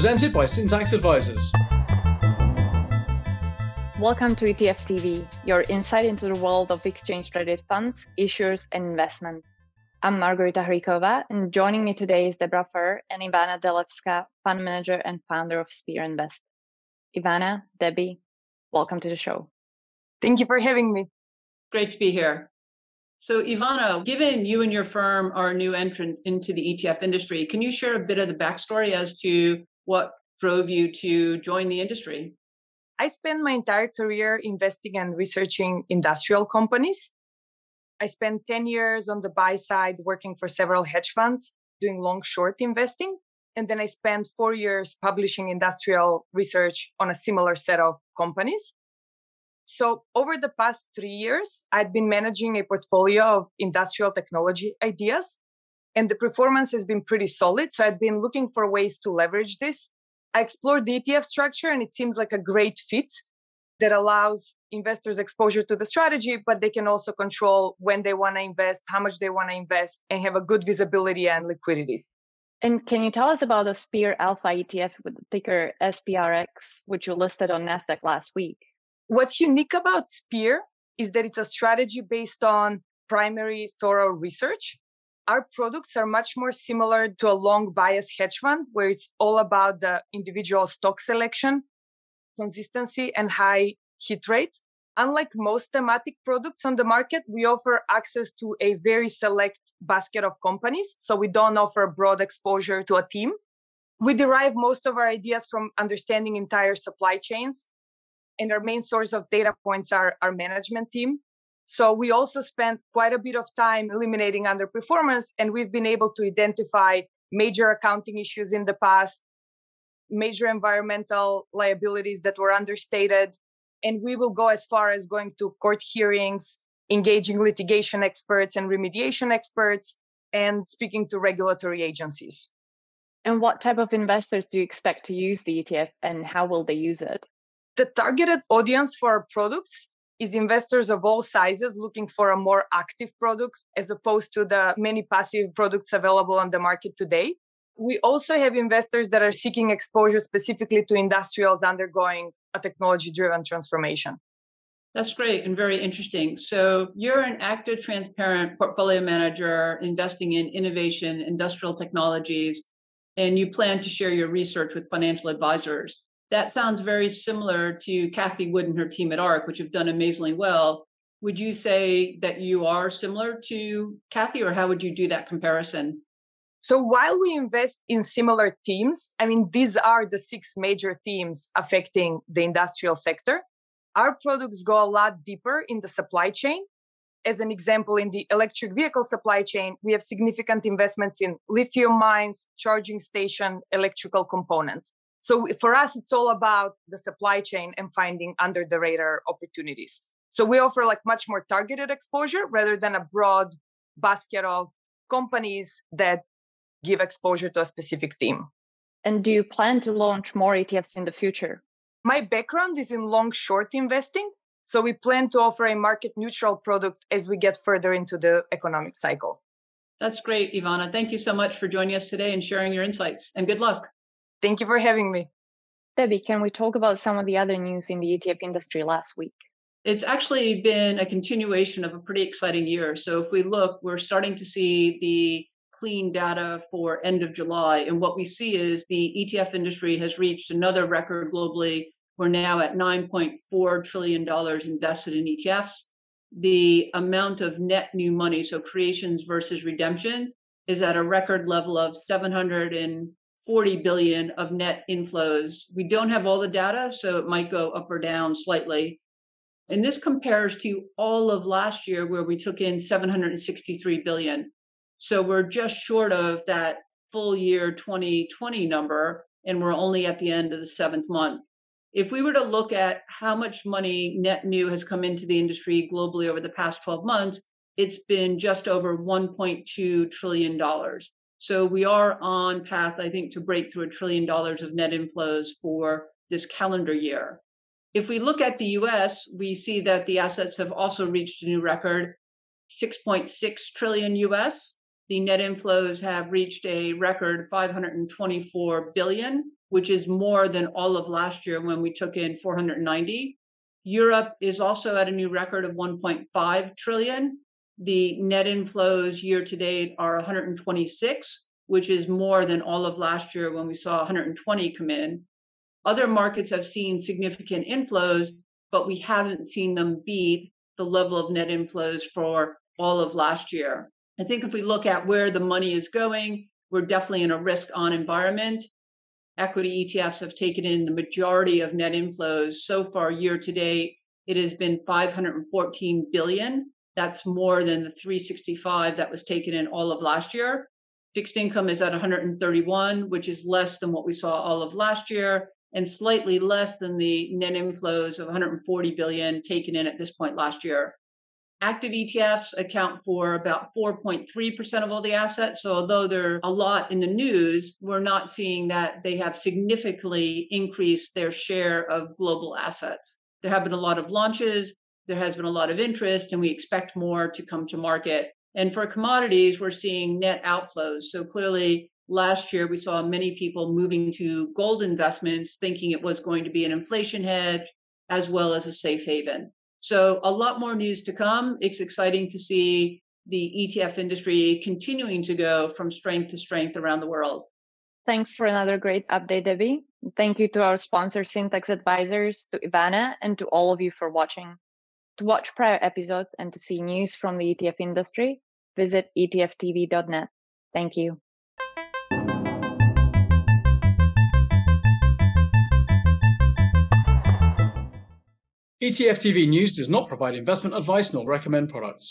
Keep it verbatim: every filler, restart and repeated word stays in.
presented by Syntax Advisors. Welcome to E T F T V, your insight into the world of exchange-traded funds, issuers, and investment. I'm Margarita Harikova, and joining me today is Debra Furr and Ivana Delevska, fund manager and founder of Spear Invest. Ivana, Debbie, welcome to the show. Thank you for having me. Great to be here. So Ivana, given you and your firm are a new entrant into the E T F industry, can you share a bit of the backstory as to what drove you to join the industry? I spent my entire career investing and researching industrial companies. I spent ten years on the buy side working for several hedge funds, doing long-short investing. And then I spent four years publishing industrial research on a similar set of companies. So over the past three years, I've been managing a portfolio of industrial technology ideas, and the performance has been pretty solid. So I've been looking for ways to leverage this. I explored the E T F structure, and it seems like a great fit that allows investors exposure to the strategy, but they can also control when they want to invest, how much they want to invest, and have a good visibility and liquidity. And can you tell us about the Spear Alpha E T F with the ticker S P R X, which you listed on Nasdaq last week? What's unique about Spear is that it's a strategy based on primary thorough research. Our products are much more similar to a long bias hedge fund, where it's all about the individual stock selection, consistency, and high hit rate. Unlike most thematic products on the market, we offer access to a very select basket of companies, so we don't offer broad exposure to a team. We derive most of our ideas from understanding entire supply chains, and our main source of data points are our management team. So we also spent quite a bit of time eliminating underperformance, and we've been able to identify major accounting issues in the past, major environmental liabilities that were understated. And we will go as far as going to court hearings, engaging litigation experts and remediation experts, and speaking to regulatory agencies. And what type of investors do you expect to use the E T F, and how will they use it? The targeted audience for our products is investors of all sizes looking for a more active product as opposed to the many passive products available on the market today. We also have investors that are seeking exposure specifically to industrials undergoing a technology-driven transformation. That's great and very interesting. So you're an active, transparent portfolio manager investing in innovation, industrial technologies, and you plan to share your research with financial advisors. That sounds very similar to Kathy Wood and her team at A R C, which have done amazingly well. Would you say that you are similar to Kathy, or how would you do that comparison? So while we invest in similar teams, I mean, these are the six major themes affecting the industrial sector. Our products go a lot deeper in the supply chain. As an example, in the electric vehicle supply chain, we have significant investments in lithium mines, charging station, electrical components. So for us, it's all about the supply chain and finding under the radar opportunities. So we offer like much more targeted exposure rather than a broad basket of companies that give exposure to a specific theme. And do you plan to launch more E T Fs in the future? My background is in long-short investing. So we plan to offer a market-neutral product as we get further into the economic cycle. That's great, Ivana. Thank you so much for joining us today and sharing your insights. And good luck. Thank you for having me. Debbie, can we talk about some of the other news in the E T F industry last week? It's actually been a continuation of a pretty exciting year. So if we look, we're starting to see the clean data for end of July. And what we see is the E T F industry has reached another record globally. We're now at nine point four trillion dollars invested in E T Fs. The amount of net new money, so creations versus redemptions, is at a record level of seven hundred forty billion dollars of net inflows. We don't have all the data, so it might go up or down slightly. And this compares to all of last year, where we took in seven hundred sixty-three billion dollars. So we're just short of that full year twenty twenty number, and we're only at the end of the seventh month. If we were to look at how much money net new has come into the industry globally over the past twelve months, it's been just over one point two trillion dollars. So we are on path, I think, to break through a trillion dollars of net inflows for this calendar year. If we look at the U S, we see that the assets have also reached a new record, six point six trillion U S. the net inflows have reached a record five hundred twenty-four billion, which is more than all of last year when we took in four hundred ninety. Europe is also at a new record of one point five trillion. The net inflows year to date are one hundred twenty-six, which is more than all of last year when we saw one hundred twenty come in. Other markets have seen significant inflows, but we haven't seen them beat the level of net inflows for all of last year. I think if we look at where the money is going, we're definitely in a risk-on environment. Equity E T Fs have taken in the majority of net inflows so far year to date. It has been five hundred fourteen billion. That's more than the three hundred sixty-five that was taken in all of last year. Fixed income is at one hundred thirty-one, which is less than what we saw all of last year and slightly less than the net inflows of one hundred forty billion taken in at this point last year. Active E T Fs account for about four point three percent of all the assets. So although they're a lot in the news, we're not seeing that they have significantly increased their share of global assets. There have been a lot of launches, there has been a lot of interest, and we expect more to come to market. And for commodities, we're seeing net outflows. So clearly, last year, we saw many people moving to gold investments, thinking it was going to be an inflation hedge, as well as a safe haven. So a lot more news to come. It's exciting to see the E T F industry continuing to go from strength to strength around the world. Thanks for another great update, Debbie. Thank you to our sponsor, Syntax Advisors, to Ivana, and to all of you for watching. To watch prior episodes and to see news from the E T F industry, visit e t f t v dot net. Thank you. E T F T V News does not provide investment advice nor recommend products.